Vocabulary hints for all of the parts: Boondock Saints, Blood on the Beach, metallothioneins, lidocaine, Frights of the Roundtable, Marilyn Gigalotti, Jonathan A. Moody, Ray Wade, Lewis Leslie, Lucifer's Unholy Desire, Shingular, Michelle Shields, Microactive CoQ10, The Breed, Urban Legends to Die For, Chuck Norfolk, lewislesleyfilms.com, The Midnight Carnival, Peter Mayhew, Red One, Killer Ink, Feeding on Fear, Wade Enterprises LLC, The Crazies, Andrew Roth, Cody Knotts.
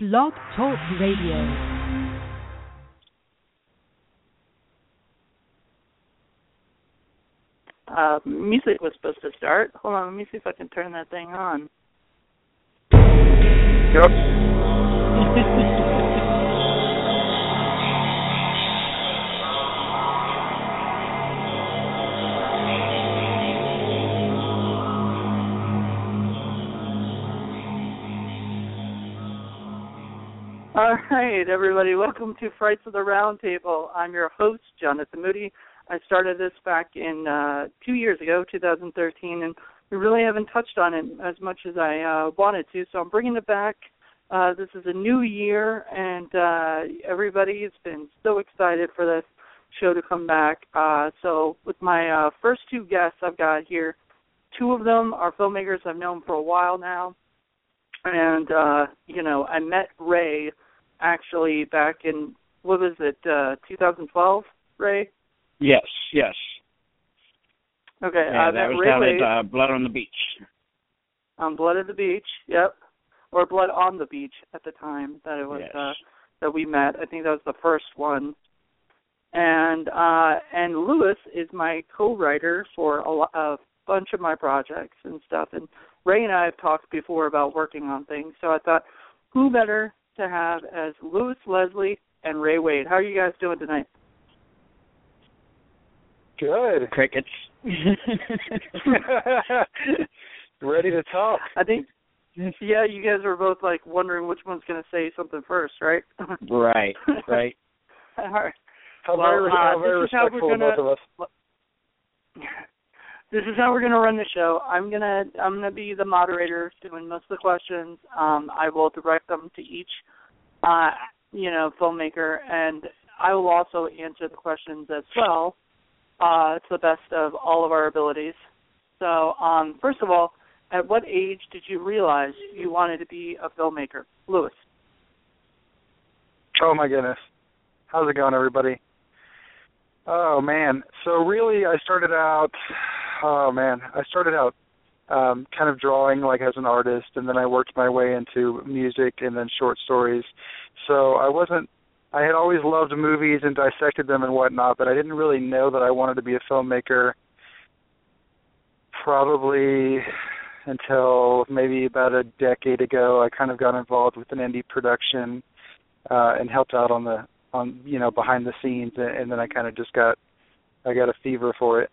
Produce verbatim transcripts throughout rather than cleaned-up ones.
Blog Talk Radio. Uh, music was supposed to start. Hold on, let me see if I can turn that thing on. Yep. All right, everybody, welcome to Frights of the Roundtable. I'm your host, Jonathan Moody. I started this back in uh, two years ago, two thousand thirteen, and we really haven't touched on it as much as I uh, wanted to, so I'm bringing it back. Uh, this is a new year, and uh, everybody has been so excited for this show to come back. Uh, so with my uh, first two guests I've got here, two of them are filmmakers I've known for a while now, and, uh, you know, I met Ray actually back in, what was it, uh, two thousand twelve, Ray? Yes, yes. Okay. Yeah, uh, that was Ray down Wade, at uh, Blood on the Beach. On Blood on the Beach, yep. Or Blood on the Beach at the time that it was yes. uh, that we met. I think that was the first one. And uh, and Lewis is my co-writer for a, lo- a bunch of my projects and stuff. And Ray and I have talked before about working on things, so I thought, who better to have as Lewis Leslie and Ray Wade? How are you guys doing tonight? Good. Crickets. Ready to talk. I think, yeah, you guys were both, like, wondering which one's going to say something first, right? Right, right. All right. How well, very, uh, very respectful of both of us. This is how we're going to run the show. I'm going to I'm gonna be the moderator doing most of the questions. Um, I will direct them to each, uh, you know, filmmaker, and I will also answer the questions as well. Uh, it's the best of all of our abilities. So, um, first of all, at what age did you realize you wanted to be a filmmaker? Lewis. Oh, my goodness. How's it going, everybody? Oh, man. So, really, I started out, oh, man, I started out um, kind of drawing, like, as an artist, and then I worked my way into music and then short stories. So, I wasn't I had always loved movies and dissected them and whatnot, but I didn't really know that I wanted to be a filmmaker probably until maybe about a decade ago. I kind of got involved with an indie production uh, and helped out on the, on you know, behind the scenes, and, and then I kind of just got, I got a fever for it.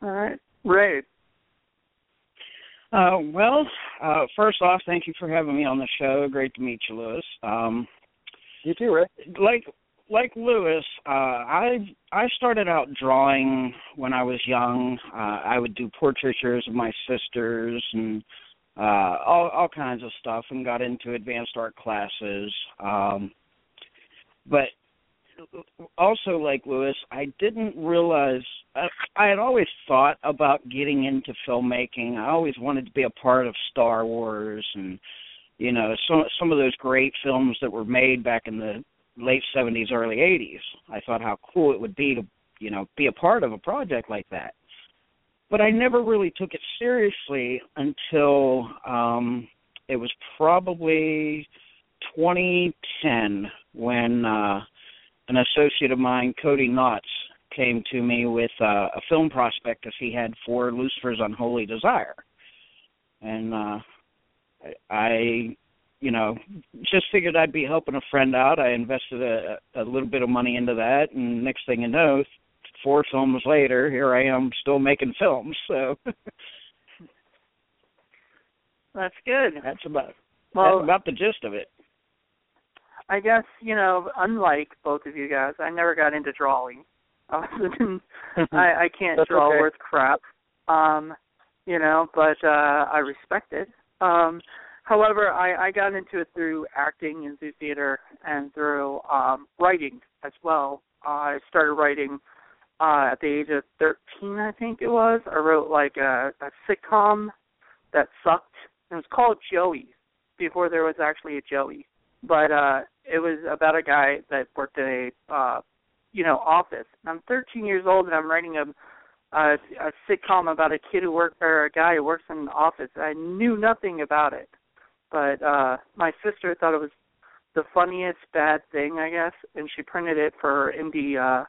All right. Ray. Uh, well, uh, first off, thank you for having me on the show. Great to meet you, Lewis. Um, You too, Rick. Like like Lewis, uh, I I started out drawing when I was young. Uh, I would do portraitures of my sisters and uh, all all kinds of stuff, and got into advanced art classes. Um, but also, like Lewis, I didn't realize I, I had always thought about getting into filmmaking. I always wanted to be a part of Star Wars and, you know, some some of those great films that were made back in the late seventies, early eighties. I thought how cool it would be to, you know, be a part of a project like that. But I never really took it seriously until um, it was probably twenty ten when uh, an associate of mine, Cody Knotts, came to me with uh, a film prospectus he had for Lucifer's Unholy Desire. And uh I, you know, just figured I'd be helping a friend out. I invested a, a little bit of money into that, and next thing you know, four films later, here I am still making films. So that's good. That's about well, that's about the gist of it. I guess, you know, unlike both of you guys, I never got into drawing. I, I can't draw okay. worth crap, um, you know, but uh, I respect it. Um, however, I, I got into it through acting and through theater and through um, writing as well. Uh, I started writing uh, at the age of thirteen, I think it was. I wrote like a, a sitcom that sucked. It was called Joey, before there was actually a Joey. But uh, it was about a guy that worked in a, uh, you know, office. And I'm thirteen years old, and I'm writing a Uh, a sitcom about a kid who worked, or a guy who works in an office. I knew nothing about it. But uh, my sister thought it was the funniest bad thing, I guess, and she printed it for her indie uh,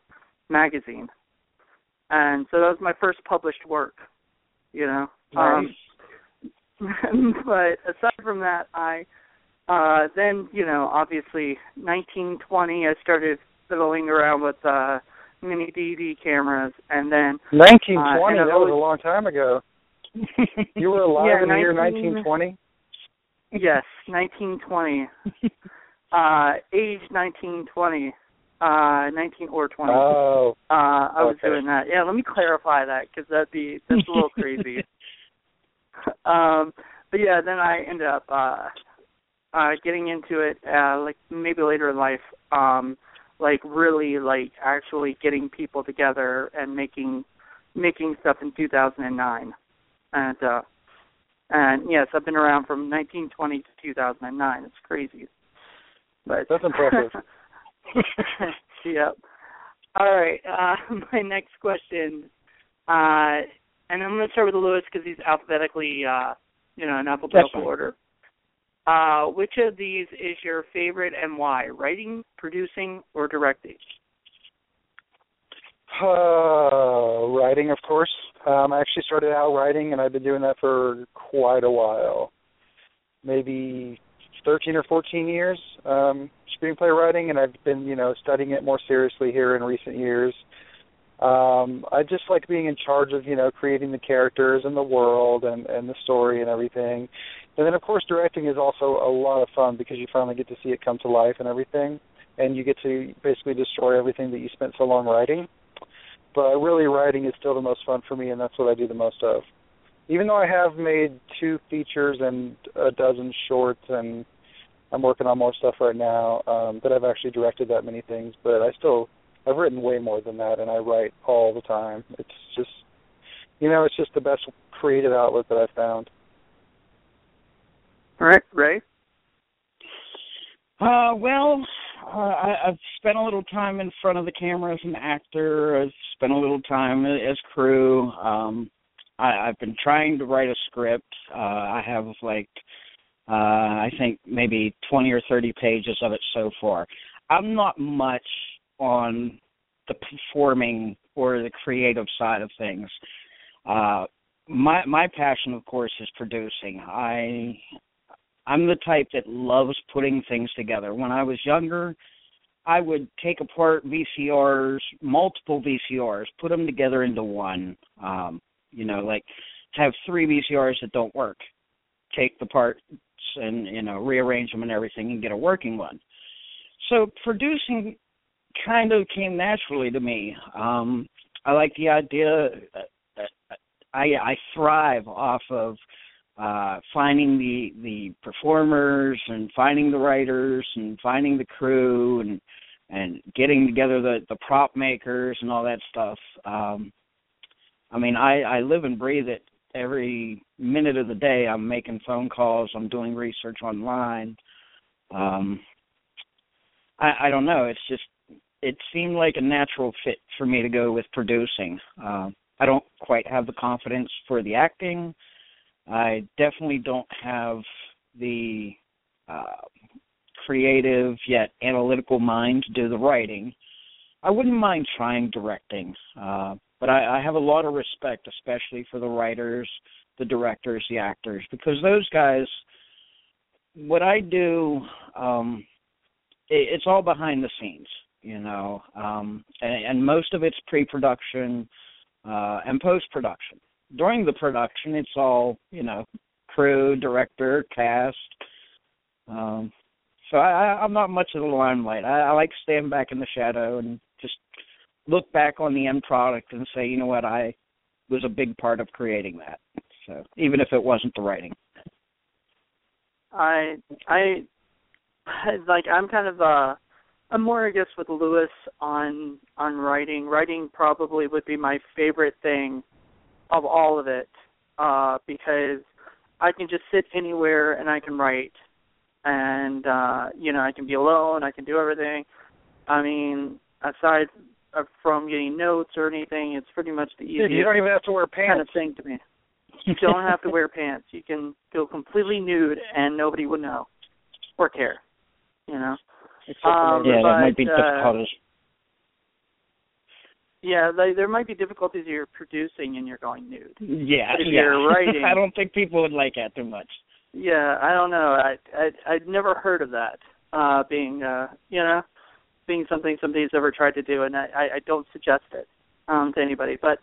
magazine. And so that was my first published work, you know. Nice. Um, but aside from that, I uh, then, you know, obviously nineteen twenty, I started fiddling around with uh, mini D V D cameras. And then nineteen twenty, uh, and that always, was a long time ago. You were alive yeah, in the year nineteen twenty? Yes, nineteen twenty. uh, age nineteen twenty. Uh, nineteen or twenty. Oh. Uh, I okay. was doing that. Yeah, let me clarify that because that'd be, that's a little crazy. Um, but yeah, then I ended up uh, uh, getting into it, uh, like maybe later in life, um, like really like actually getting people together and making making stuff in two thousand nine. And uh, and yes, I've been around from nineteen twenty to two thousand nine. It's crazy. But that's impressive. Yep. All right. Uh, my next question, uh, and I'm going to start with Lewis because he's alphabetically, uh, you know, in alphabetical order. Uh, which of these is your favorite and why? Writing, producing, or directing? Uh, writing, of course. Um, I actually started out writing, and I've been doing that for quite a while, maybe thirteen or fourteen years. Um, screenplay writing, and I've been, you know, studying it more seriously here in recent years. Um, I just like being in charge of, you know, creating the characters and the world and, and the story and everything. And then, of course, directing is also a lot of fun because you finally get to see it come to life and everything, and you get to basically destroy everything that you spent so long writing. But really, writing is still the most fun for me, and that's what I do the most of. Even though I have made two features and a dozen shorts, and I'm working on more stuff right now, um, but I've actually directed that many things, but I still, I've written way more than that, and I write all the time. It's just, you know, it's just the best creative outlet that I've found. All right, Ray? Uh, well, uh, I, I've spent a little time in front of the camera as an actor. I've spent a little time as crew. Um, I, I've been trying to write a script. Uh, I have, like, Uh, I think maybe twenty or thirty pages of it so far. I'm not much on the performing or the creative side of things. Uh, my my passion, of course, is producing. I, I'm the type that loves putting things together. When I was younger, I would take apart V C Rs, multiple V C Rs, put them together into one. Um, you know, like have three V C Rs that don't work. Take the parts and, you know, rearrange them and everything and get a working one. So producing kind of came naturally to me. Um, I like the idea. I, I thrive off of uh, finding the, the performers and finding the writers and finding the crew and and getting together the, the prop makers and all that stuff. Um, I mean, I, I live and breathe it. Every minute of the day, I'm making phone calls. I'm doing research online. Um, I, I don't know. It's just it seemed like a natural fit for me to go with producing. Uh, I don't quite have the confidence for the acting. I definitely don't have the uh, creative yet analytical mind to do the writing. I wouldn't mind trying directing. Uh, But I, I have a lot of respect, especially for the writers, the directors, the actors, because those guys, what I do, um, it, it's all behind the scenes, you know, um, and, and most of it's pre-production uh, and post-production. During the production, it's all, you know, crew, director, cast. Um, so I, I'm not much of the limelight. I, I like to stand back in the shadow and just look back on the end product and say, you know what, I was a big part of creating that. So even if it wasn't the writing, I, I, like I'm kind of uh, I'm more I guess with Lewis on on writing. Writing probably would be my favorite thing of all of it uh, because I can just sit anywhere and I can write, and uh, you know I can be alone. I can do everything. I mean, aside from getting notes or anything, it's pretty much the easiest. Dude, you don't even have to wear pants. Kind of thing to me. You don't have to wear pants. You can go completely nude and nobody will know or care, you know. Um, yeah, but, that might be difficult. Uh, Yeah, they, there might be difficulties you're producing and you're going nude. Yeah, but if yeah. you're writing, I don't think people would like that too much. Yeah, I don't know. I I I'd never heard of that uh, being uh, you know being something somebody's ever tried to do, and I, I don't suggest it um, to anybody. But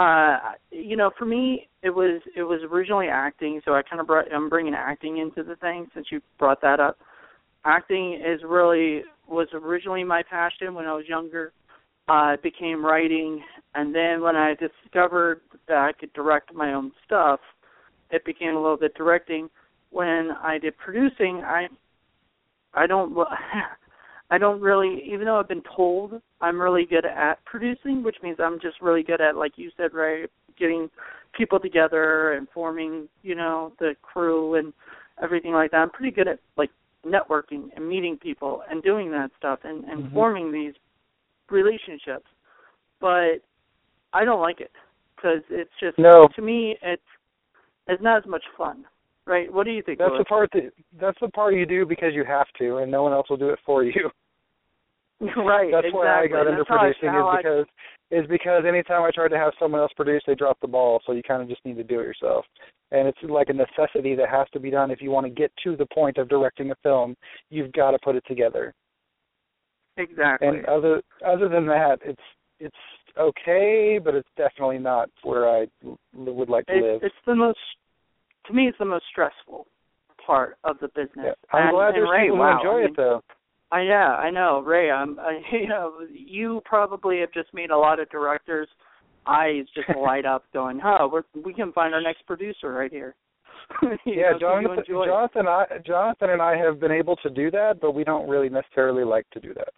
uh, you know, for me, it was it was originally acting, so I kind of brought I'm bringing acting into the thing since you brought that up. Acting is really was originally my passion when I was younger. Uh, it became writing, and then when I discovered that I could direct my own stuff, it became a little bit directing. When I did producing, I, I don't, I don't really, even though I've been told I'm really good at producing, which means I'm just really good at, like you said, right, getting people together and forming, you know, the crew and everything like that. I'm pretty good at like networking and meeting people and doing that stuff and, and mm-hmm. forming these relationships, but I don't like it because it's just no. to me it's it's not as much fun, right? What do you think? That's Lewis? the part that that's the part you do because you have to, and no one else will do it for you. Right. That's exactly. why I got and into producing I, is because I... is because anytime I tried to have someone else produce, they dropped the ball. So you kind of just need to do it yourself, and it's like a necessity that has to be done if you want to get to the point of directing a film. You've got to put it together. Exactly. And other other than that, it's it's okay, but it's definitely not where I l- would like to it, live. It's the most, to me, it's the most stressful part of the business. Yeah. I'm and, glad and there's Ray, people wow, who enjoy I mean, it, though. I yeah, I know, Ray. I'm, I, you know, you probably have just made a lot of directors' eyes just light up, going, "Oh, we're, we can find our next producer right here." yeah, know, Jonathan, Jonathan, I, Jonathan and I have been able to do that, but we don't really necessarily like to do that.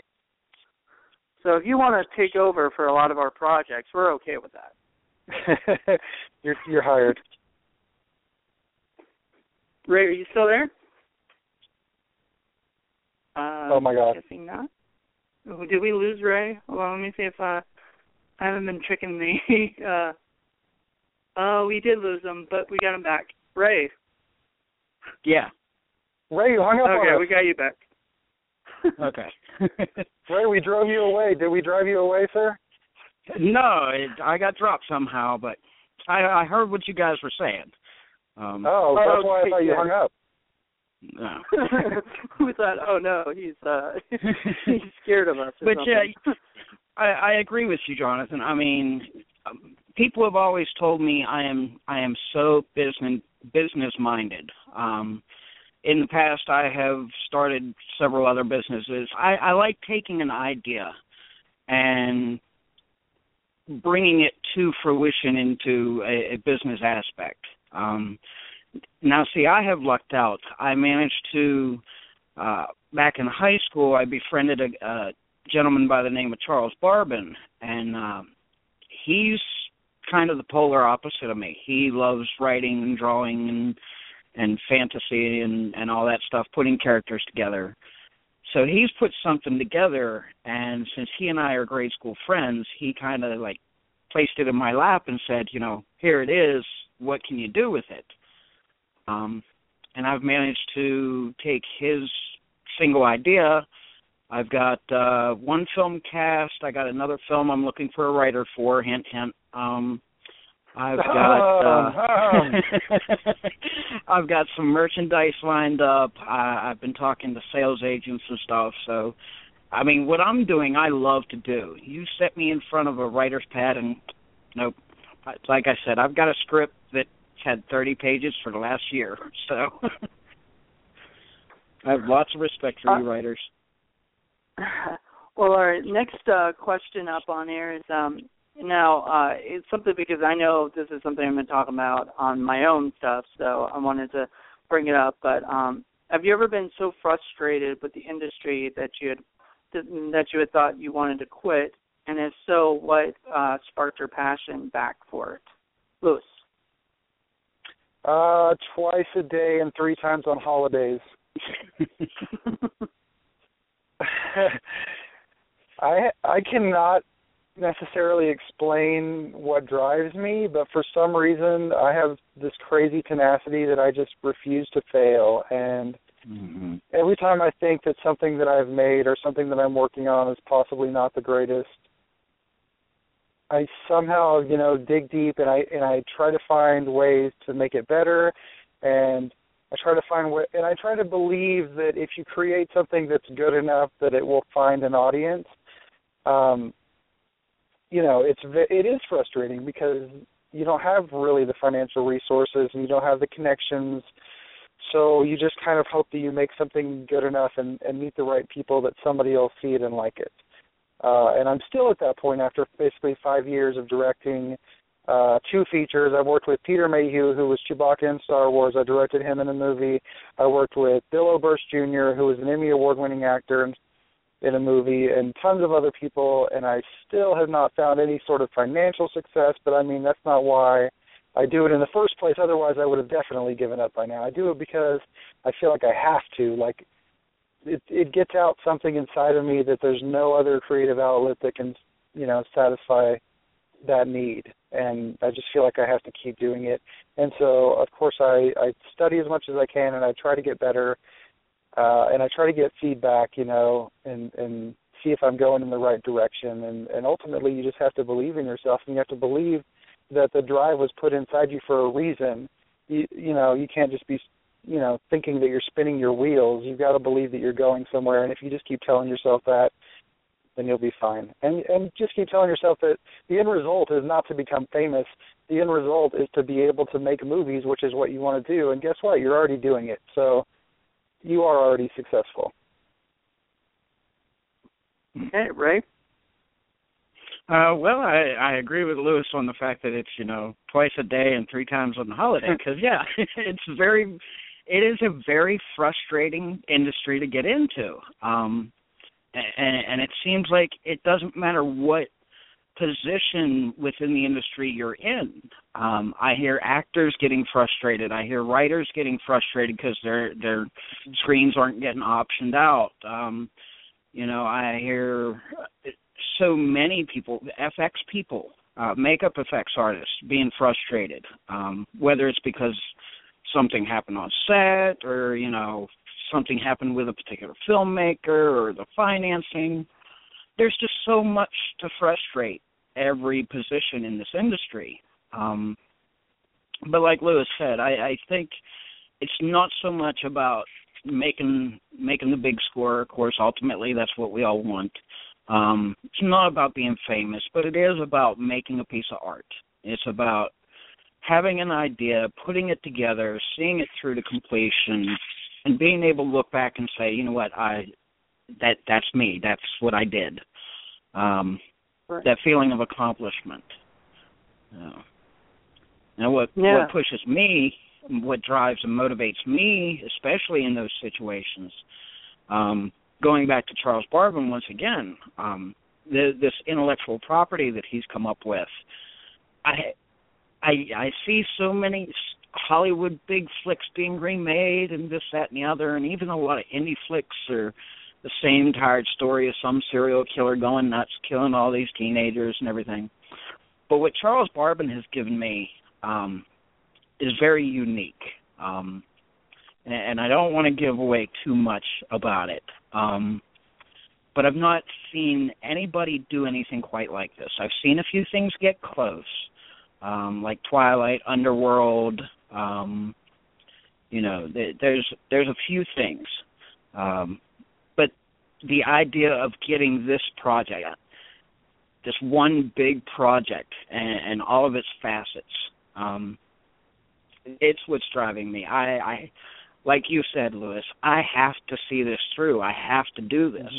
So if you want to take over for a lot of our projects, we're okay with that. you're, you're hired. Ray, are you still there? Um, oh, my God. I'm guessing not. Did we lose Ray? Hold on, let me see if uh, I haven't been tricking the... Uh, oh, we did lose him, but we got him back. Ray. Yeah. Ray, you hung up okay, on us. Okay, we got you back. Okay. Ray, we drove you away. Did we drive you away, sir? No, it, I got dropped somehow, but I, I heard what you guys were saying. Um, oh, that's oh, why I thought you hung up. No. We thought, oh, no, he's uh, he's scared of us or but, something. But, yeah, I, I agree with you, Jonathan. I mean... Um, people have always told me I am I am so business business minded. Um, in the past, I have started several other businesses. I, I like taking an idea and bringing it to fruition into a, a business aspect. Um, now, see, I have lucked out. I managed to uh, back in high school. I befriended a, a gentleman by the name of Charles Barbin, and uh, he's kind of the polar opposite of me. He loves writing and drawing and and fantasy and, and all that stuff, putting characters together. So he's put something together, and since he and I are grade school friends, he kind of like placed it in my lap and said, you know, here it is, what can you do with it? Um, and I've managed to take his single idea. I've got uh, one film cast. I got another film I'm looking for a writer for, hint, hint. Um, I've got uh, oh, oh. I've got some merchandise lined up. I, I've been talking to sales agents and stuff. So, I mean, what I'm doing, I love to do. You set me in front of a writer's pad, and nope. Like I said, I've got a script that's had thirty pages for the last year. So, I have lots of respect for uh, you writers. Well, our next uh, question up on air is. Um, Now, uh, it's something because I know this is something I've been talking about on my own stuff, so I wanted to bring it up. But um, have you ever been so frustrated with the industry that you had that you had thought you wanted to quit? And if so, what uh, sparked your passion back for it? Lewis? Uh, twice a day and three times on holidays. I I cannot... necessarily explain what drives me, but for some reason I have this crazy tenacity that I just refuse to fail. And mm-hmm. every time I think that something that I've made or something that I'm working on is possibly not the greatest, I somehow, you know, dig deep and I and I try to find ways to make it better, and I try to find way, and I try to believe that if you create something that's good enough, that it will find an audience. Um, you know, it's it is frustrating because you don't have really the financial resources and you don't have the connections, so you just kind of hope that you make something good enough and, and meet the right people that somebody will see it and like it. Uh, and I'm still at that point after basically five years of directing uh, two features. I've worked with Peter Mayhew, who was Chewbacca in Star Wars. I directed him in a movie. I worked with Bill Oberst Junior, who was an Emmy Award-winning actor in a movie, and tons of other people, and I still have not found any sort of financial success, but, I mean, that's not why I do it in the first place. Otherwise, I would have definitely given up by now. I do it because I feel like I have to, like, It, it gets out something inside of me that there's no other creative outlet that can, you know, satisfy that need. And I just feel like I have to keep doing it. And so, of course, I, I study as much as I can, and I try to get better, uh, and I try to get feedback, you know, and, and see if I'm going in the right direction. And, and ultimately, you just have to believe in yourself, and you have to believe that the drive was put inside you for a reason. You, you know, you can't just be you know, thinking that you're spinning your wheels. You've got to believe that you're going somewhere, and if you just keep telling yourself that, then you'll be fine. And and just keep telling yourself that the end result is not to become famous. The end result is to be able to make movies, which is what you want to do, and guess what? You're already doing it, so you are already successful. Okay, Ray? Uh, well, I, I agree with Lewis on the fact that it's, you know, twice a day and three times on the holiday, because, yeah, it's very... It is a very frustrating industry to get into, um, and, and it seems like it doesn't matter what position within the industry you're in. Um, I hear actors getting frustrated. I hear writers getting frustrated because their their screens aren't getting optioned out. Um, you know, I hear so many people, F X people, uh, makeup effects artists being frustrated, um, whether it's because something happened on set, or, you know, something happened with a particular filmmaker, or the financing. There's just so much to frustrate every position in this industry. Um, but like Lewis said, I, I think it's not so much about making making the big score. Of course, ultimately, that's what we all want. Um, it's not about being famous, but it is about making a piece of art. It's about having an idea, putting it together, seeing it through to completion, and being able to look back and say, you know what, I that that's me, that's what I did. Um, right. That feeling of accomplishment. Uh, now, what, yeah. what pushes me, what drives and motivates me, especially in those situations, um, going back to Charles Barbin once again, um, the, this intellectual property that he's come up with, I. I, I see so many Hollywood big flicks being remade and this, that, and the other, and even a lot of indie flicks are the same tired story of some serial killer going nuts, killing all these teenagers and everything. But what Charles Barbin has given me um, is very unique, um, and, and I don't want to give away too much about it. Um, but I've not seen anybody do anything quite like this. I've seen a few things get close. Um, like Twilight, Underworld, um, you know, th- there's there's a few things. Um, but the idea of getting this project, this one big project and, and all of its facets, um, it's what's driving me. I, I, like you said, Lewis, I have to see this through. I have to do this.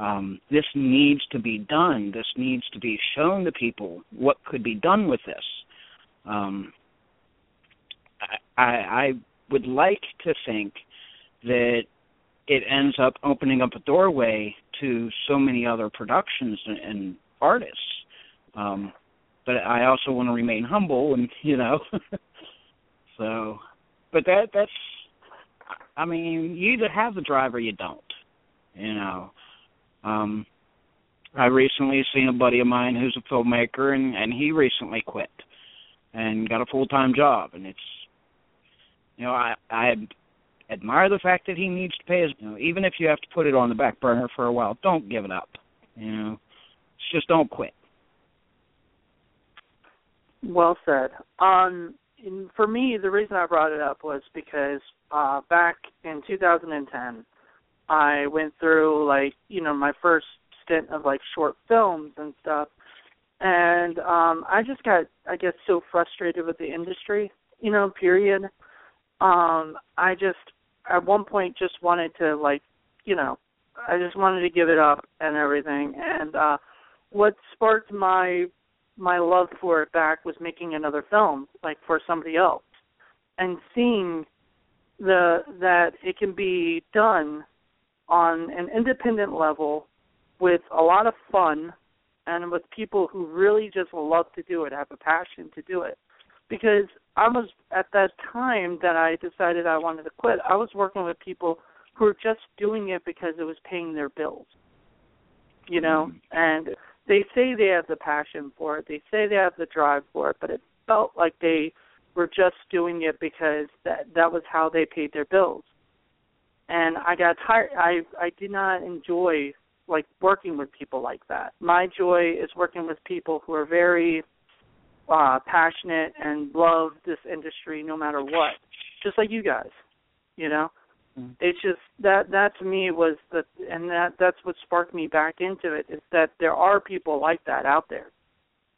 Um, this needs to be done. This needs to be shown to people what could be done with this. Um, I, I would like to think that it ends up opening up a doorway to so many other productions and, and artists. Um, but I also want to remain humble and, you know, so, but that, that's, I mean, you either have the drive or you don't, you know. Um, I recently seen a buddy of mine who's a filmmaker, and, and he recently quit and got a full-time job. And it's, you know, I, I admire the fact that he needs to pay his, you know, even if you have to put it on the back burner for a while, don't give it up. You know, just don't quit. Well said. Um, and for me, the reason I brought it up was because uh, back in two thousand ten, I went through, like, you know, my first stint of, like, short films and stuff. And um, I just got, I guess, so frustrated with the industry, you know, period. Um, I just, at one point, just wanted to, like, you know, I just wanted to give it up and everything. And uh, what sparked my my love for it back was making another film, like, for somebody else, and seeing the that it can be done on an independent level with a lot of fun and with people who really just love to do it, have a passion to do it. Because I was, at that time that I decided I wanted to quit, I was working with people who were just doing it because it was paying their bills, you know, and they say they have the passion for it. They say they have the drive for it, but it felt like they were just doing it because that, that was how they paid their bills. And I got tired. I, I did not enjoy, like, working with people like that. My joy is working with people who are very uh, passionate and love this industry no matter what, just like you guys, you know. Mm-hmm. It's just that, that to me was the, and that, that's what sparked me back into it, is that there are people like that out there.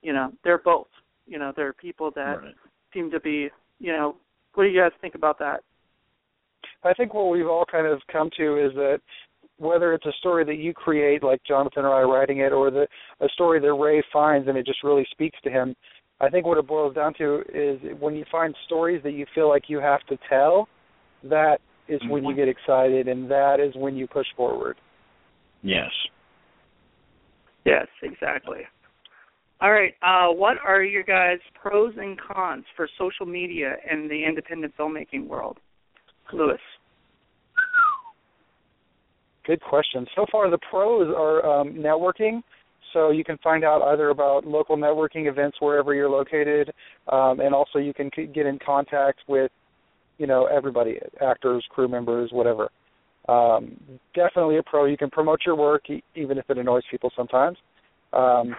You know, they're both. You know, there are people that right. seem to be, you know, what do you guys think about that? I think what we've all kind of come to is that whether it's a story that you create, like Jonathan or I writing it, or the, a story that Ray finds and it just really speaks to him, I think what it boils down to is when you find stories that you feel like you have to tell, that is when you get excited, and that is when you push forward. Yes. Yes, exactly. All right. Uh, what are your guys' pros and cons for social media and the independent filmmaking world? Lewis. Good question. So far, the pros are um, networking. So you can find out either about local networking events wherever you're located, um, and also you can c- get in contact with, you know, everybody, actors, crew members, whatever. Um, definitely a pro. You can promote your work, e- even if it annoys people sometimes. Um,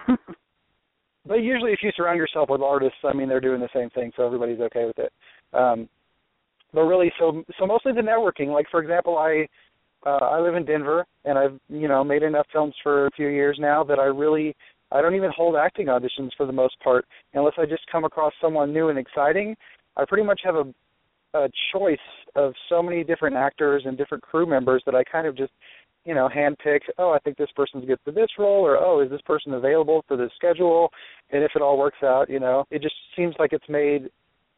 but usually if you surround yourself with artists, I mean, they're doing the same thing, so everybody's okay with it. Um, but really, so so mostly the networking. Like, for example, I... Uh, I live in Denver, and I've, you know, made enough films for a few years now that I really, I don't even hold acting auditions for the most part, unless I just come across someone new and exciting. I pretty much have a, a choice of so many different actors and different crew members that I kind of just, you know, handpick, oh, I think this person's good for this role, or, oh, is this person available for this schedule? And if it all works out, you know, it just seems like it's made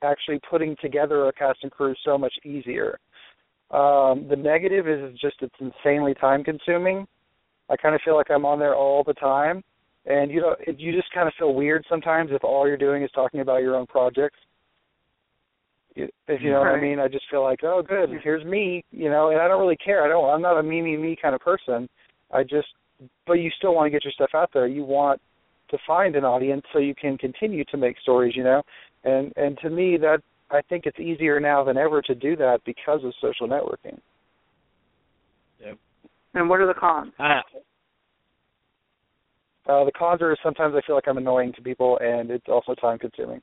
actually putting together a cast and crew so much easier. Um, the negative is just it's insanely time-consuming. I kind of feel like I'm on there all the time, and you know, it, you just kind of feel weird sometimes if all you're doing is talking about your own projects. If you know right. what I mean, I just feel like, oh, good, here's me, you know, and I don't really care. I don't. I'm not a me, me, me kind of person. I just, but you still want to get your stuff out there. You want to find an audience so you can continue to make stories, you know, and and to me that. I think it's easier now than ever to do that because of social networking. Yep. And what are the cons? Ah. Uh, the cons are sometimes I feel like I'm annoying to people, and it's also time-consuming.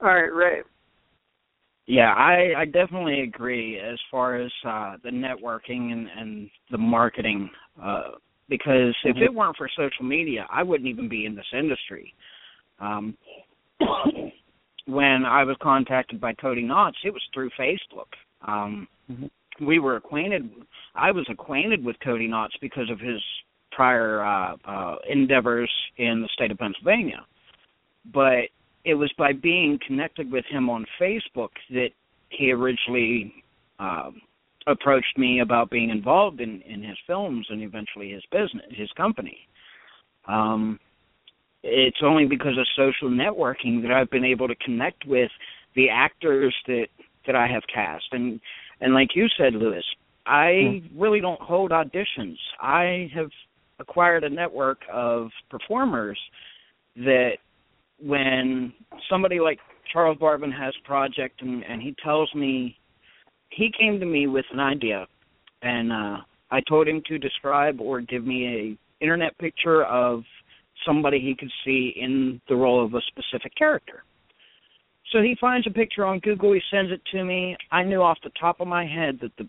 All right, Ray. Yeah, I, I definitely agree as far as uh, the networking and, and the marketing, uh, because if it weren't for social media, I wouldn't even be in this industry. Um When I was contacted by Cody Knotts, it was through Facebook. Um, mm-hmm. We were acquainted. I was acquainted with Cody Knotts because of his prior uh, uh, endeavors in the state of Pennsylvania. But it was by being connected with him on Facebook that he originally uh, approached me about being involved in, in his films and eventually his business, his company. Um It's only because of social networking that I've been able to connect with the actors that, that I have cast. And and like you said, Lewis, I really don't hold auditions. I have acquired a network of performers that when somebody like Charles Barbin has a project and, and he tells me, he came to me with an idea, and uh, I told him to describe or give me a internet picture of somebody he could see in the role of a specific character. So he finds a picture on Google, he sends it to me. I knew off the top of my head that the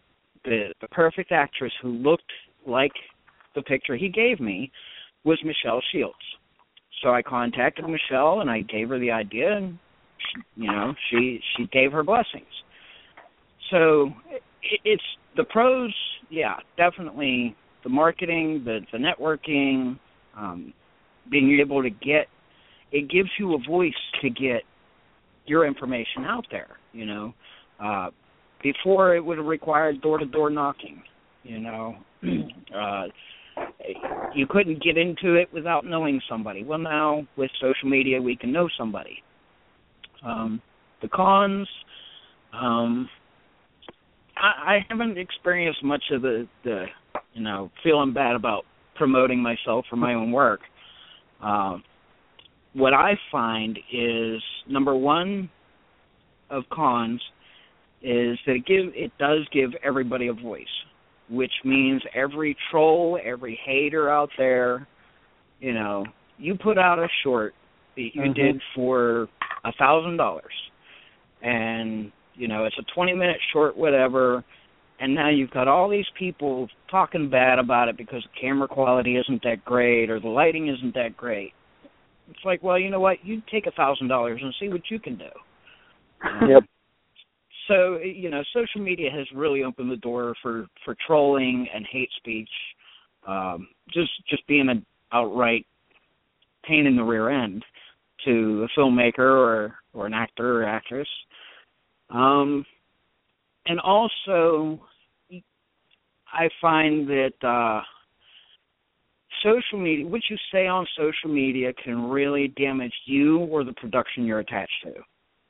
The, the perfect actress who looked like the picture he gave me was Michelle Shields. So I contacted Michelle and I gave her the idea, and she, you know, she she gave her blessings. So it, it's the pros, yeah, definitely the marketing, the, the networking, um, being able to get, it gives you a voice to get your information out there, you know. Uh, Before, it would have required door-to-door knocking, you know. Uh, you couldn't get into it without knowing somebody. Well, now, with social media, we can know somebody. Um, the cons, um, I, I haven't experienced much of the, the, you know, feeling bad about promoting myself for my own work. Uh, what I find is, number one of cons, is that it, give, it does give everybody a voice, which means every troll, every hater out there, you know, you put out a short that you mm-hmm. did for a thousand dollars, and, you know, it's a twenty-minute short, whatever, and now you've got all these people talking bad about it because the camera quality isn't that great or the lighting isn't that great. It's like, well, you know what, you take a thousand dollars and see what you can do. Yep. So, you know, social media has really opened the door for, for trolling and hate speech, um, just just being an outright pain in the rear end to a filmmaker or, or an actor or actress. Um, and also, I find that uh, social media, what you say on social media can really damage you or the production you're attached to.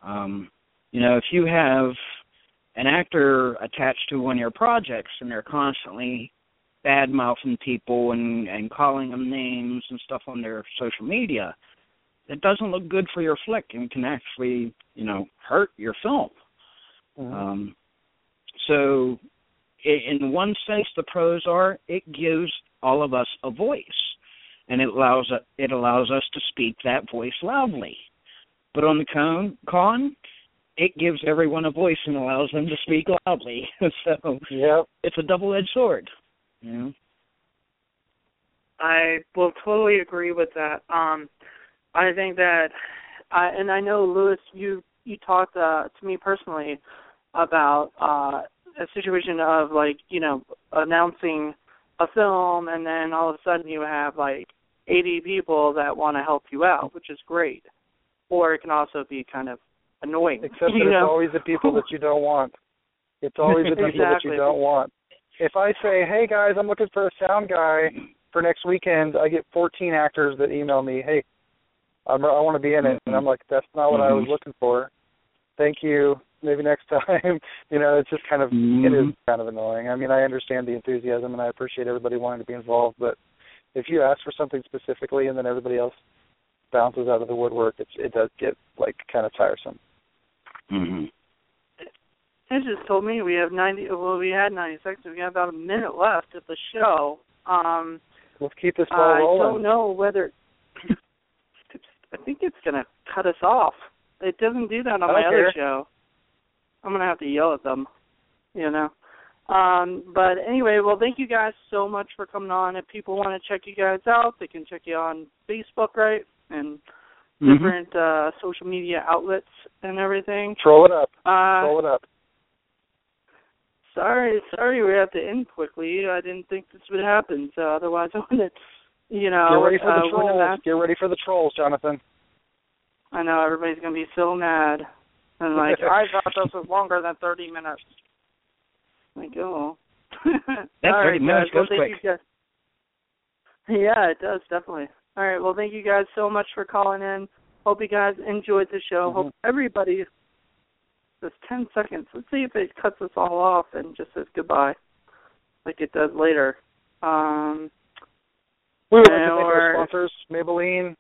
Um You know, if you have an actor attached to one of your projects and they're constantly bad-mouthing people and, and calling them names and stuff on their social media, that doesn't look good for your flick and can actually, you know, hurt your film. Mm-hmm. Um, so in one sense, the pros are it gives all of us a voice, and it allows, it allows us to speak that voice loudly. But on the con, con it gives everyone a voice and allows them to speak loudly. So yep. It's a double-edged sword. Yeah. I will totally agree with that. Um, I think that, I, and I know, Lewis, you, you talked uh, to me personally about uh, a situation of, like, you know, announcing a film, and then all of a sudden you have, like, eighty people that want to help you out, which is great. Or it can also be kind of annoying. Except that you it's know? always the people that you don't want. It's always the people exactly. that you don't want. If I say, hey, guys, I'm looking for a sound guy for next weekend, I get fourteen actors that email me, hey, I'm, I want to be in it. And I'm like, that's not what mm-hmm. I was looking for. Thank you. Maybe next time. You know, it's just kind of, mm-hmm. it is kind of annoying. I mean, I understand the enthusiasm, and I appreciate everybody wanting to be involved. But if you ask for something specifically and then everybody else bounces out of the woodwork, it's, it does get, like, kind of tiresome. Mm-hmm. It just told me we have ninety. Well, we had ninety seconds. We have about a minute left at the show. Um, Let's keep this ball rolling. I don't know whether. I think it's going to cut us off. It doesn't do that on my other show. I'm going to have to yell at them, you know. Um, but anyway, well, thank you guys so much for coming on. If people want to check you guys out, they can check you on Facebook, right? And different mm-hmm. uh, social media outlets and everything. Troll it up. Uh, Troll it up. Sorry, sorry we have to end quickly. I didn't think this would happen, so otherwise I wouldn't, you know. Get ready for the uh, trolls. Get ready for the trolls, Jonathan. I know, everybody's going to be so mad. And like, I thought this was longer than thirty minutes. Like, oh. That thirty right, minutes goes well, quick. Guys. Yeah, it does, definitely. All right, well, thank you guys so much for calling in. Hope you guys enjoyed the show. Mm-hmm. Hope everybody, this ten seconds, let's see if it cuts us all off and just says goodbye. like it does later. Um, we would like to thank our sponsors, Maybelline,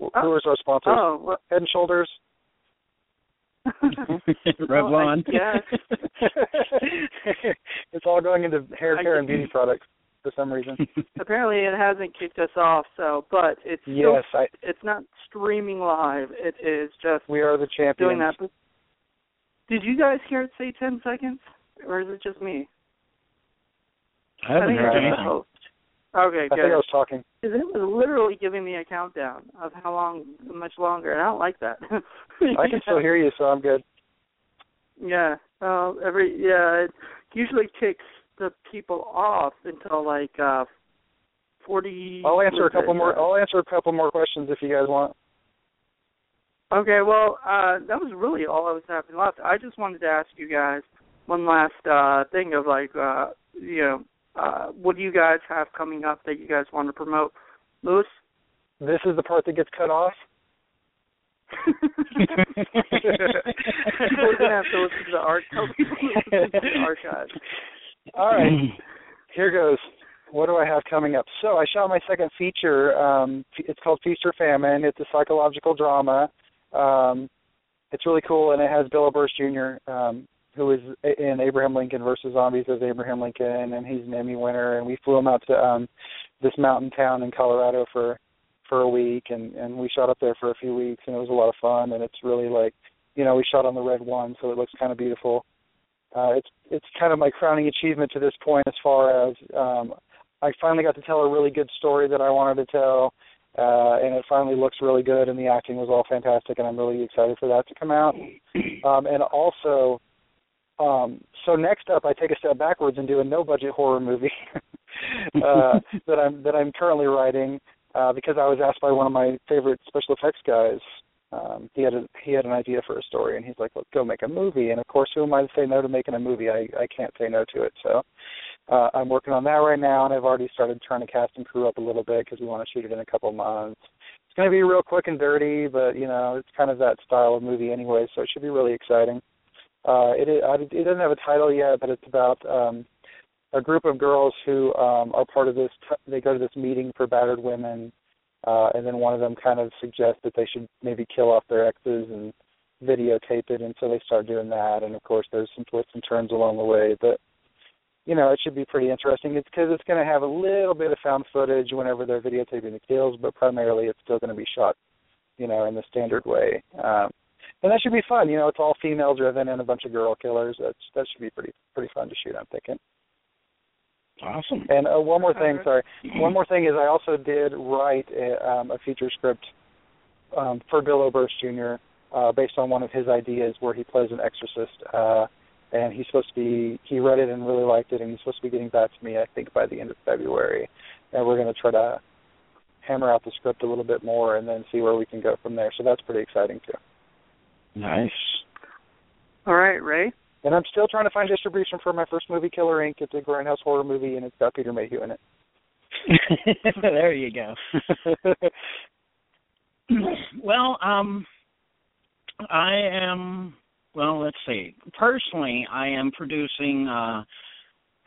oh, who is our sponsors? Oh, well, Head and Shoulders. Revlon. Yes. It's all going into hair care and beauty products for some reason. Apparently it hasn't kicked us off, so but it's still, yes, I, it's not streaming live. It is just we are the champions. Doing that. Did you guys hear it say ten seconds? Or is it just me? I haven't I heard anything. Okay, good. I think I was talking. Because it was literally giving me a countdown of how long, much longer, and I don't like that. I can still hear you, so I'm good. Yeah. Uh, every yeah, it usually kicks the people off until like uh, forty. I'll answer a couple more. I'll answer a couple more questions if you guys want. Okay. Well, uh, that was really all I was having left. I just wanted to ask you guys one last uh, thing of like uh, you know. Uh, what do you guys have coming up that you guys want to promote? Lewis? This is the part that gets cut off. We're going to have to listen to the archive. Listen to the archive. All right. Here goes. What do I have coming up? So I shot my second feature. Um, it's called Feast or Famine. It's a psychological drama. Um, it's really cool, and it has Bill Oberst Junior, um who is in Abraham Lincoln versus Zombies as Abraham Lincoln, and he's an Emmy winner. And we flew him out to um, this mountain town in Colorado for, for a week, and, and we shot up there for a few weeks, and it was a lot of fun. And it's really like, you know, we shot on the Red One, so it looks kind of beautiful. Uh, it's it's kind of my crowning achievement to this point as far as um, I finally got to tell a really good story that I wanted to tell, uh, and it finally looks really good, and the acting was all fantastic, and I'm really excited for that to come out. Um, and also... Um, so next up, I take a step backwards and do a no-budget horror movie uh, that I'm that I'm currently writing uh, because I was asked by one of my favorite special effects guys. Um, he had a, he had an idea for a story, and he's like, "Let's go make a movie." And of course, who am I to say no to making a movie? I, I can't say no to it. So uh, I'm working on that right now, and I've already started trying to cast and crew up a little bit because we want to shoot it in a couple months. It's going to be real quick and dirty, but you know, it's kind of that style of movie anyway, so it should be really exciting. Uh, it, it doesn't have a title yet, but it's about um, a group of girls who um, are part of this. T- they go to this meeting for battered women, uh, and then one of them kind of suggests that they should maybe kill off their exes and videotape it, and so they start doing that. And, of course, there's some twists and turns along the way. But, you know, it should be pretty interesting. It's because it's going to have a little bit of found footage whenever they're videotaping the kills, but primarily it's still going to be shot, you know, in the standard way. Um, And that should be fun. You know, it's all female-driven and a bunch of girl killers. That's, that should be pretty pretty fun to shoot, I'm thinking. Awesome. And uh, one more thing, sorry. One more thing is I also did write a, um, a feature script um, for Bill Oberst Junior Uh, based on one of his ideas where he plays an exorcist. Uh, and he's supposed to be, he read it and really liked it, and he's supposed to be getting back to me, I think, by the end of February. And we're going to try to hammer out the script a little bit more and then see where we can go from there. So that's pretty exciting, too. Nice. All right, Ray. And I'm still trying to find distribution for my first movie, Killer Ink. It's a grindhouse horror movie, and it's got Peter Mayhew in it. There you go. Well, um, I am, well, let's see. Personally, I am producing, uh,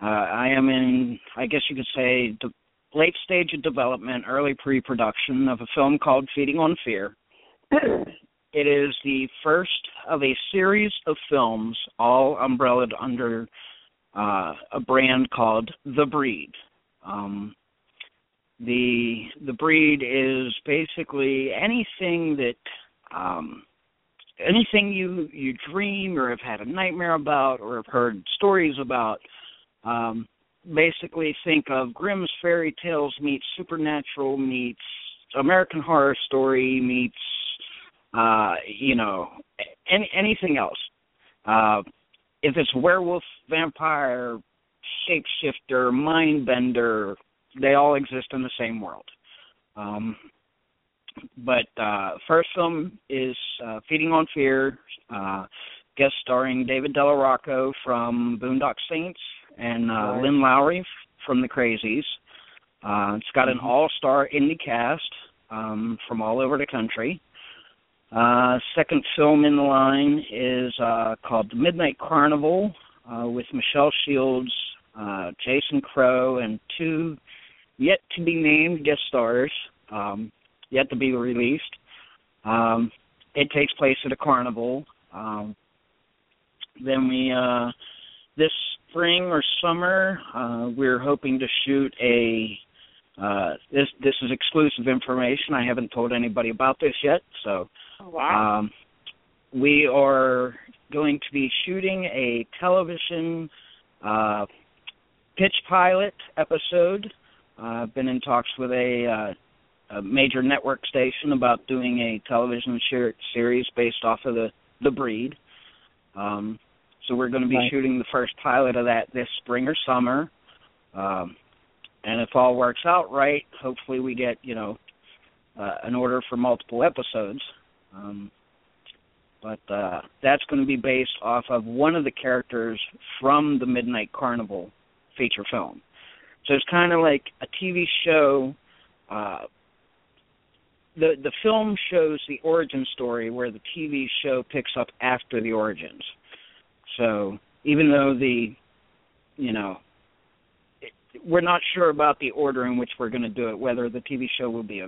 uh, I am in, I guess you could say, the late stage of development, early pre-production of a film called Feeding on Fear. It is the first of a series of films, all umbrellaed under uh, a brand called The Breed. Um, the The Breed is basically anything that um, anything you, you dream or have had a nightmare about or have heard stories about. Um, basically, think of Grimm's fairy tales meets supernatural meets American Horror Story meets. Uh, you know, any, anything else. Uh, if it's werewolf, vampire, shapeshifter, mindbender, they all exist in the same world. Um, but uh, first film is uh, Feeding on Fear, uh, guest starring David Della Rocco from Boondock Saints and uh, right. Lynn Lowry from The Crazies. Uh, it's got an all-star indie cast um, from all over the country. Uh, second film in the line is uh, called The Midnight Carnival. uh, with Michelle Shields, uh, Jason Crow, and two yet-to-be-named guest stars, um, yet to be released. Um, it takes place at a carnival. Um, then we, uh, this spring or summer, uh, we're hoping to shoot a, uh, this this is exclusive information. I haven't told anybody about this yet, so oh, wow. um, we are going to be shooting a television uh, pitch pilot episode. Uh, I've been in talks with a, uh, a major network station about doing a television shir- series based off of the, the Breed. Um, so we're going to be right. shooting the first pilot of that this spring or summer. Um, and if all works out right, hopefully we get, you know, uh, an order for multiple episodes. Um, but uh, that's going to be based off of one of the characters from the Midnight Carnival feature film. So it's kind of like a T V show. Uh, the the film shows the origin story where the T V show picks up after the origins. So even though the, you know, it, we're not sure about the order in which we're going to do it, whether the T V show will be a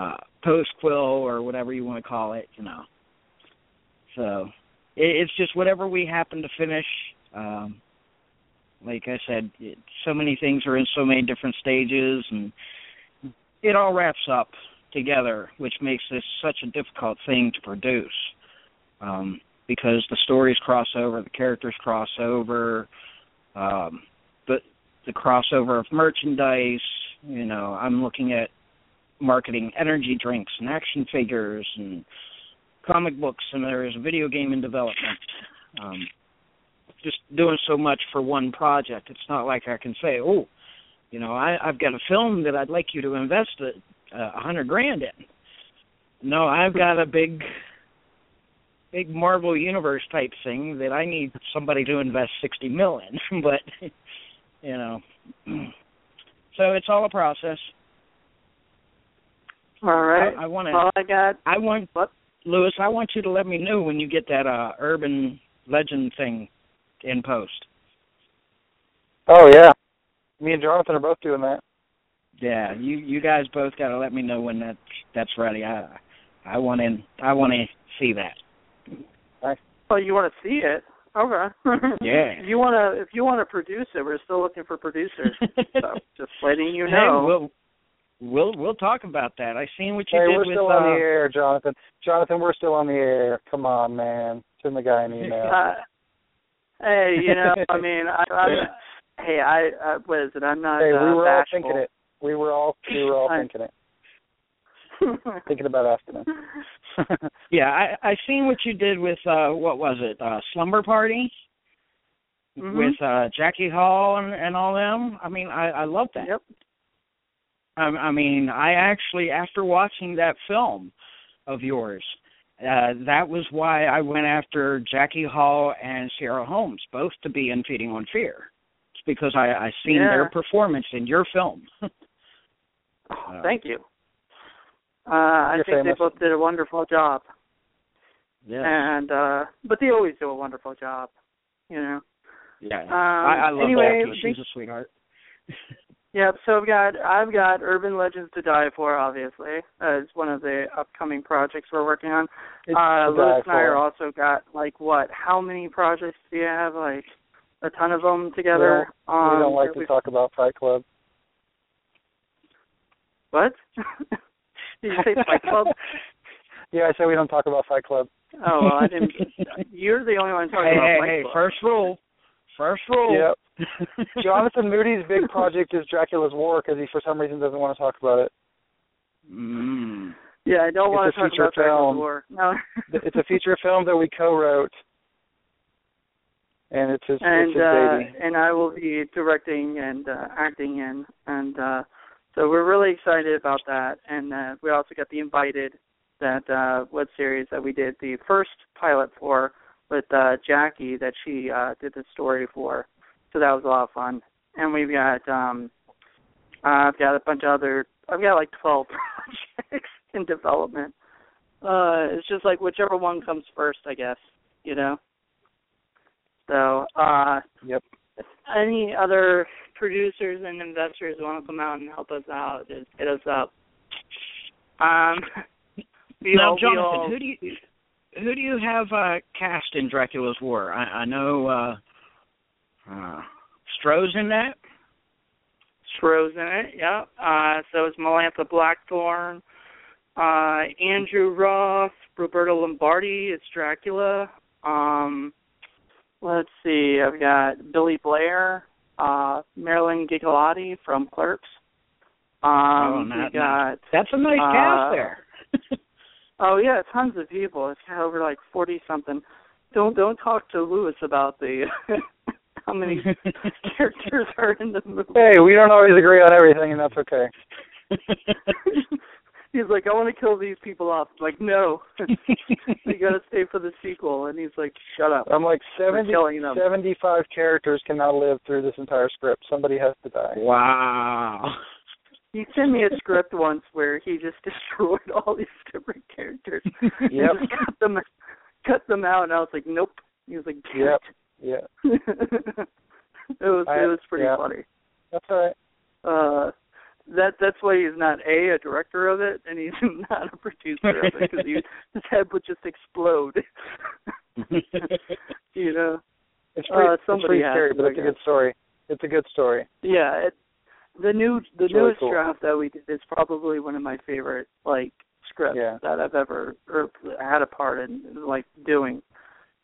uh, post-quill or whatever you want to call it, you know. So it, it's just whatever we happen to finish. Um, like I said, it, so many things are in so many different stages, and it all wraps up together, which makes this such a difficult thing to produce. Um, because the stories cross over, the characters cross over, um, the, the crossover of merchandise. You know, I'm looking at marketing energy drinks and action figures and comic books, and there is a video game in development. Um, just doing so much for one project. It's not like I can say, oh, you know, I, I've got a film that I'd like you to invest a uh, hundred grand in. No, I've got a big... big Marvel Universe type thing that I need somebody to invest sixty mil in, but, you know, so it's all a process. All right. I, I want to, all I got. I want, what? Lewis, I want you to let me know when you get that uh, urban legend thing in post. Oh, yeah. Me and Jonathan are both doing that. Yeah, you, you guys both got to let me know when that that's ready. I I want in. I want to see that. Oh, you want to see it? Okay. Yeah. You want to, if you want to produce it, we're still looking for producers. So just letting you know. Hey, we'll, we'll we'll talk about that. I seen what you hey, did. We're with, still uh, on the air, Jonathan. Jonathan, we're still on the air. Come on, man. Send the guy an email. Uh, hey, you know, I mean, I, I hey, I, I what is it? I'm not. Hey, we uh, were bashful. all thinking it. We were all we were all I, thinking it. Thinking about asking him. Yeah, I, I seen what you did with, uh, what was it, uh, Slumber Party mm-hmm. with uh, Jackie Hall and, and all them. I mean, I, I love that. Yep. I, I mean, I actually, after watching that film of yours, uh, that was why I went after Jackie Hall and Sierra Holmes, both to be in Feeding on Fear. It's because I, I seen yeah. their performance in your film. Oh, uh, thank you. Uh, I think famous. They both did a wonderful job. Yeah. And uh, but they always do a wonderful job, you know. Yeah. Um, I, I love anyway, that. She's a sweetheart. Yeah. So I've got I've got Urban Legends to Die For, obviously, as one of the upcoming projects we're working on. Uh, Lewis and I are also got like what? How many projects do you have? Like a ton of them together. We don't, um, we don't like to we... talk about Fight Club. What? Did you say Fight Club? Yeah, I said we don't talk about Fight Club. Oh, well, I didn't. You're the only one talking hey, about hey, Fight hey, Club. Hey, hey, first rule. First rule. Yep. Jonathan Moody's big project is Dracula's War because he, for some reason, doesn't want to talk about it. Mm. Yeah, I don't it's want to talk about Dracula's War. No. It's a feature film that we co-wrote. And it's his, and, it's his uh, baby. And I will be directing and uh, acting in. And, uh, So we're really excited about that, and uh, we also got the Invited, that uh, web series that we did the first pilot for with uh, Jackie that she uh, did the story for. So that was a lot of fun. And we've got um, I've got a bunch of other I've got like twelve projects in development. Uh, it's just like whichever one comes first, I guess. You know. So, uh, yep. Any other producers and investors want to come out and help us out, just hit us up. Um, now, Jonathan, who do you who do you have uh, cast in Dracula's War? I, I know uh, uh, Stroh's in that. Stroh's in it, yeah. Uh, so it's Melantha Blackthorn, uh, Andrew Roth, Roberto Lombardi. It's Dracula. Um, let's see, I've got Billy Blair, uh, Marilyn Gigalotti from Clerks. Um, oh, we got, nice. That's a nice uh, cast there. Oh, yeah, tons of people. It's got over like forty-something. Don't don't talk to Lewis about the how many characters are in the movie. Hey, we don't always agree on everything, and that's okay. He's like, I want to kill these people off. I'm like, no. You got to stay for the sequel. And he's like, shut up. I'm like, seventy, seventy-five characters cannot live through this entire script. Somebody has to die. Wow. He sent me a script once where he just destroyed all these different characters. Yep. And just cut them, cut them out, and I was like, nope. He was like, yep. Yeah. it was I, it was pretty yeah. funny. That's all right. Uh, that that's why he's not a a director of it, and he's not a producer of it, because his head would just explode. You know, it's pretty, uh, it's pretty scary, but it's a good story. It's a good story. Yeah. It, The new, the it's newest really cool. draft that we did is probably one of my favorite like scripts yeah. that I've ever or had a part in like doing.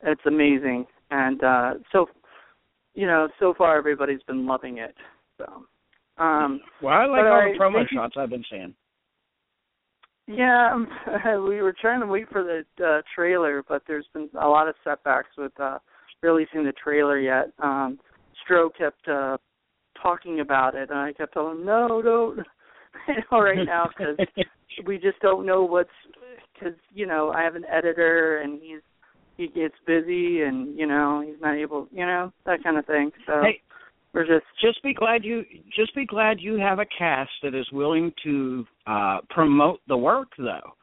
It's amazing, and uh, so you know, so far everybody's been loving it. So, um, well, I like all I, the promo they, shots I've been seeing. Yeah, we were trying to wait for the uh, trailer, but there's been a lot of setbacks with uh, releasing the trailer yet. Um, Stroh kept. Uh, talking about it, and I kept telling him, no, don't, you know, right now, because we just don't know what's, because, you know, I have an editor, and he's he gets busy, and, you know, he's not able, you know, that kind of thing, so hey, we're just... Just be glad you, just be glad you have a cast that is willing to uh, promote the work, though.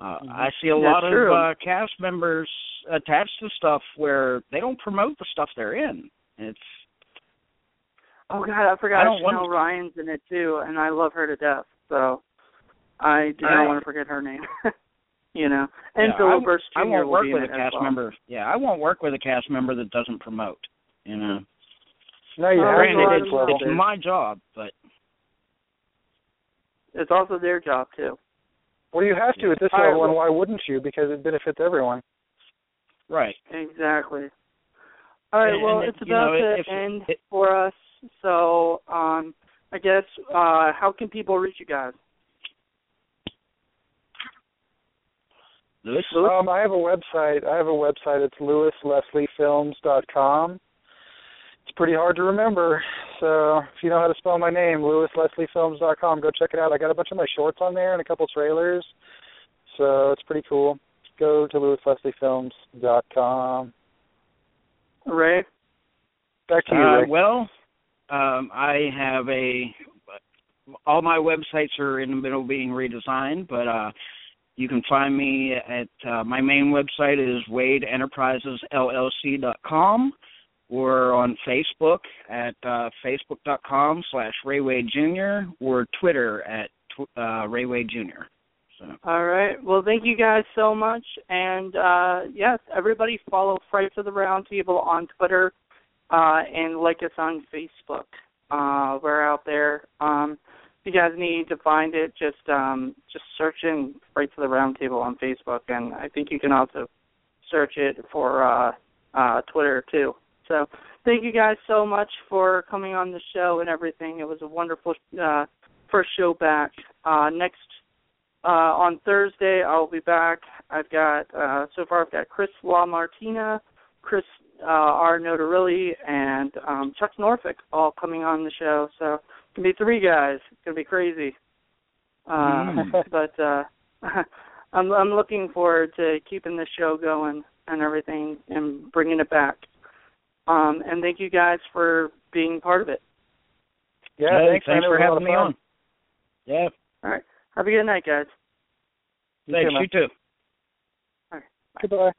Uh, mm-hmm. I see a That's lot true. of uh, cast members attached to stuff where they don't promote the stuff they're in. It's Oh, God, I forgot I Chanel Ryan's in it, too, and I love her to death, so I do not I, want to forget her name, you know. And yeah, Bill Oberst Junior I won't work with a cast well. member. Yeah, I won't work with a cast member that doesn't promote, you know. No, you're right. It's, it's, it's my job, but. It's also their job, too. Well, you have to yeah. at this level, and why wouldn't you? Because it benefits everyone. Right. Exactly. All right, and, well, and it's it, about you know, to if, end it, for us. So, um, I guess, uh, how can people reach you guys? Lewis? Um, I have a website. I have a website. It's lewis lesley films dot com. It's pretty hard to remember. So, if you know how to spell my name, lewis lesley films dot com, go check it out. I got a bunch of my shorts on there and a couple trailers. So, it's pretty cool. Go to lewis lesley films dot com. Ray? Back to you, Ray. Uh, well... Um, I have a, all my websites are in the middle of being redesigned, but uh, you can find me at, uh, my main website is wade enterprises l l c dot com, or on Facebook at uh, facebook dot com slash Ray Wade Junior, or Twitter at uh, Ray Wade Junior So. All right. Well, thank you guys so much. And, uh, yes, everybody follow Frights of the Roundtable on Twitter. Uh, and like us on Facebook. Uh, we're out there. Um, if you guys need to find it, just um, just search in Frights of the Roundtable on Facebook, and I think you can also search it for uh, uh, Twitter, too. So thank you guys so much for coming on the show and everything. It was a wonderful uh, first show back. Uh, next, uh, on Thursday, I'll be back. I've got, uh, so far I've got Chris LaMartina, Chris Uh, R. Notarilli, and um, Chuck Norfolk all coming on the show. So it's going to be three guys. It's going to be crazy. Uh, mm. But uh, I'm, I'm looking forward to keeping the show going and everything and bringing it back. Um, and thank you guys for being part of it. Yeah, hey, thanks, thanks for having me on. Yeah. All right. Have a good night, guys. Thanks, you too. All right. Bye. Goodbye.